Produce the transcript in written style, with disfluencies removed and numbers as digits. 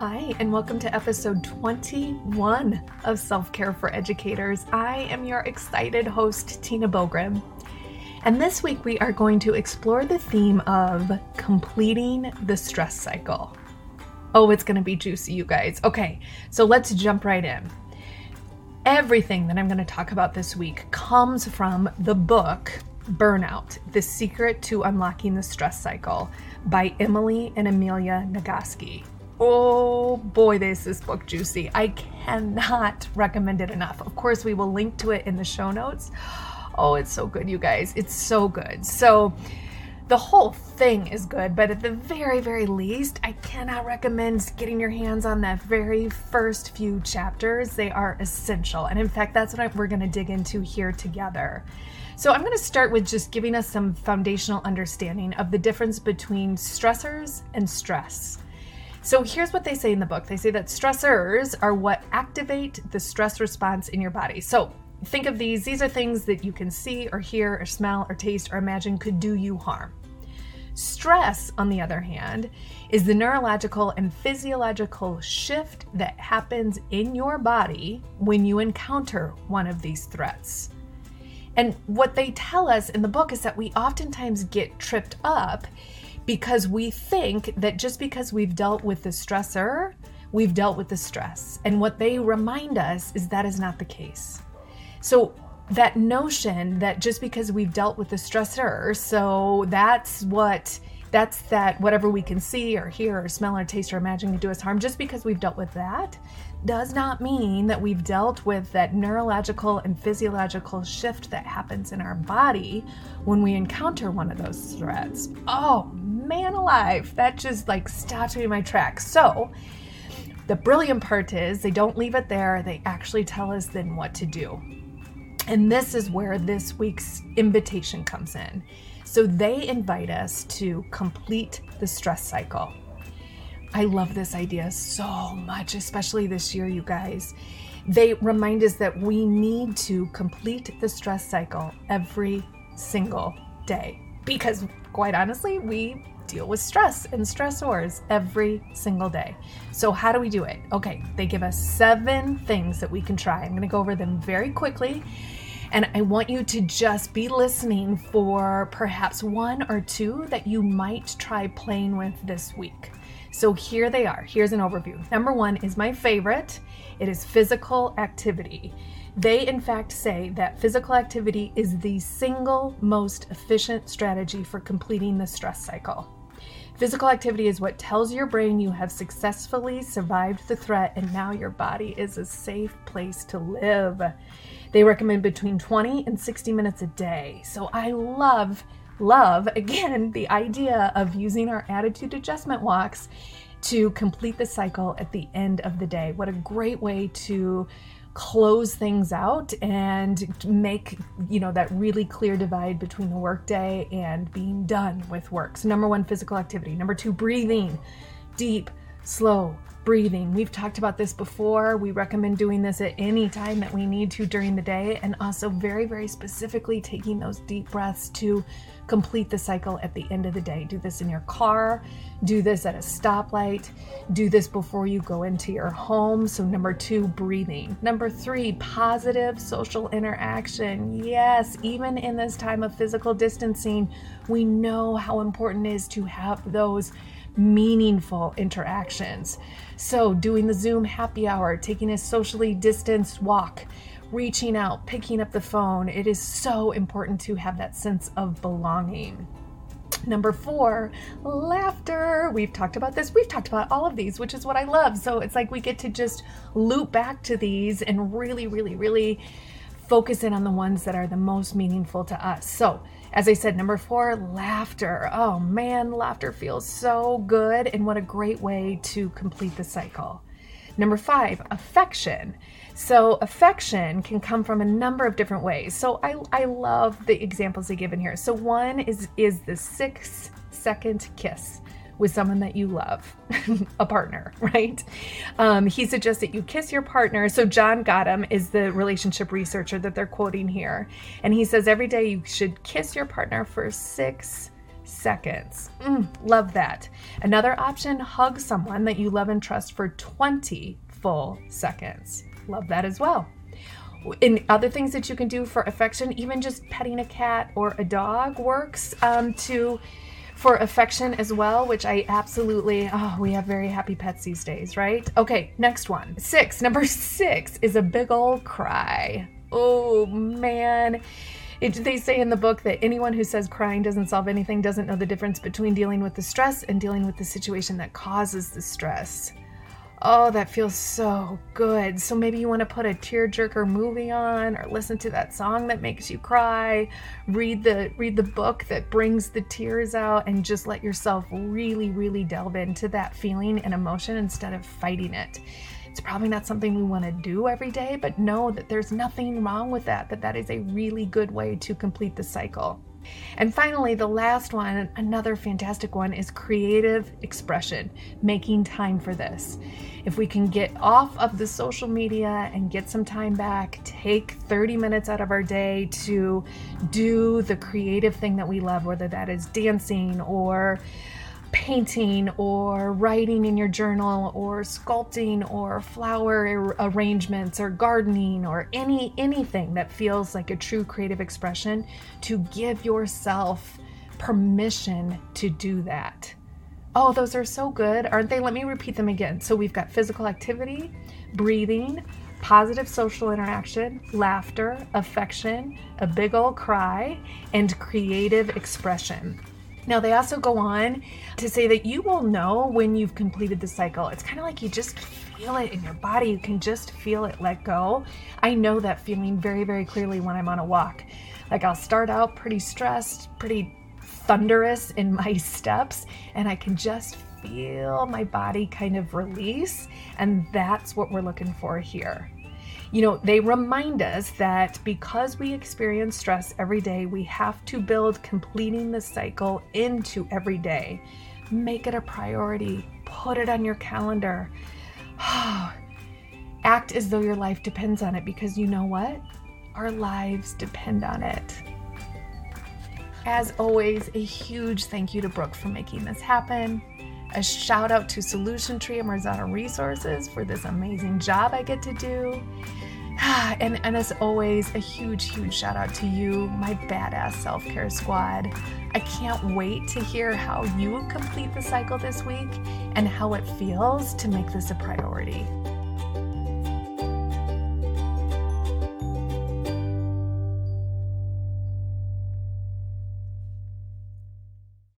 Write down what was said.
Hi, and welcome to episode 21 of Self-Care for Educators. I am your excited host, Tina Bogram. And this week we are going to explore the theme of completing the stress cycle. Oh, it's going to be juicy, you guys. Okay, so let's jump right in. Everything that I'm going to talk about this week comes from the book, Burnout, The Secret to Unlocking the Stress Cycle by Emily and Amelia Nagoski. Oh boy, is this book juicy. I cannot recommend it enough. Of course, we will link to it in the show notes. Oh, it's so good, you guys. It's so good. So the whole thing is good, but at the very, very least, I cannot recommend getting your hands on that very first few chapters. They are essential. And in fact, that's what we're going to dig into here together. So I'm going to start with just giving us some foundational understanding of the difference between stressors and stress. So here's what they say in the book. They say that stressors are what activate the stress response in your body. So think of these. These are things that you can see or hear or smell or taste or imagine could do you harm. Stress, on the other hand, is the neurological and physiological shift that happens in your body when you encounter one of these threats. And what they tell us in the book is that we oftentimes get tripped up because we think that just because we've dealt with the stressor, we've dealt with the stress. And what they remind us is that is not the case. So that notion that just because we've dealt with the stressor, so that's whatever we can see or hear or smell or taste or imagine can do us harm, just because we've dealt with that does not mean that we've dealt with that neurological and physiological shift that happens in our body when we encounter one of those threats. Oh man alive, that just stopped me in my tracks. So the brilliant part is they don't leave it there. They actually tell us then what to do. And this is where this week's invitation comes in. So they invite us to complete the stress cycle. I love this idea so much, especially this year, you guys. They remind us that we need to complete the stress cycle every single day because, quite honestly, we deal with stress and stressors every single day. So how do we do it? Okay, they give us 7 things that we can try. I'm going to go over them very quickly. And I want you to just be listening for perhaps 1 or 2 that you might try playing with this week. So here they are. Here's an overview. Number 1 is my favorite. It is physical activity. They in fact say that physical activity is the single most efficient strategy for completing the stress cycle. Physical activity is what tells your brain you have successfully survived the threat and now your body is a safe place to live. They recommend between 20 and 60 minutes a day. So I love, again, the idea of using our attitude adjustment walks to complete the cycle at the end of the day. What a great way to close things out and make, that really clear divide between the workday and being done with work. So number 1, physical activity. Number 2, breathing. Deep, slow breathing. We've talked about this before. We recommend doing this at any time that we need to during the day, and also very, very specifically taking those deep breaths to complete the cycle at the end of the day. Do this in your car, do this at a stoplight, do this before you go into your home. So number 2, breathing. Number 3, positive social interaction. Yes, even in this time of physical distancing, we know how important it is to have those meaningful interactions. So doing the Zoom happy hour, taking a socially distanced walk, reaching out, picking up the phone. It is so important to have that sense of belonging. Number 4, laughter. We've talked about this. We've talked about all of these, which is what I love. So it's like we get to just loop back to these and really, really, really focus in on the ones that are the most meaningful to us. So as I said, number 4, laughter. Oh man, laughter feels so good. And what a great way to complete the cycle. Number 5, affection. So affection can come from a number of different ways. So I love the examples they give in here. So 1 is the 6-second kiss with someone that you love, a partner, right? He suggests that you kiss your partner. So John Gottman is the relationship researcher that they're quoting here. And he says every day you should kiss your partner for 6 seconds. Love that. Another option, hug someone that you love and trust for 20 full seconds. Love that as well. And other things that you can do for affection, even just petting a cat or a dog works for affection as well, which I absolutely, we have very happy pets these days, right? Okay, next one. Number six is a big old cry. Oh man. They say in the book that anyone who says crying doesn't solve anything doesn't know the difference between dealing with the stress and dealing with the situation that causes the stress. Oh, that feels so good. So maybe you want to put a tearjerker movie on or listen to that song that makes you cry, read the book that brings the tears out, and just let yourself really, really delve into that feeling and emotion instead of fighting it. It's probably not something we want to do every day, but know that there's nothing wrong with that, that is a really good way to complete the cycle. And finally, the last one, another fantastic one, is creative expression, making time for this. If we can get off of the social media and get some time back, take 30 minutes out of our day to do the creative thing that we love, whether that is dancing or painting or writing in your journal or sculpting or flower arrangements or gardening or anything that feels like a true creative expression, to give yourself permission to do that. Oh, those are so good, aren't they? Let me repeat them again. So we've got physical activity, breathing, positive social interaction, laughter, affection, a big old cry, and creative expression. Now, they also go on to say that you will know when you've completed the cycle. It's kind of like you just feel it in your body. You can just feel it let go. I know that feeling very, very clearly when I'm on a walk. Like, I'll start out pretty stressed, pretty thunderous in my steps, and I can just feel my body kind of release. And that's what we're looking for here. You know, they remind us that because we experience stress every day, we have to build completing the cycle into every day. Make it a priority. Put it on your calendar. Act as though your life depends on it, because you know what? Our lives depend on it. As always, a huge thank you to Brooke for making this happen. A shout out to Solution Tree and Marzano Resources for this amazing job I get to do. And as always, a huge, huge shout out to you, my badass self-care squad. I can't wait to hear how you complete the cycle this week and how it feels to make this a priority.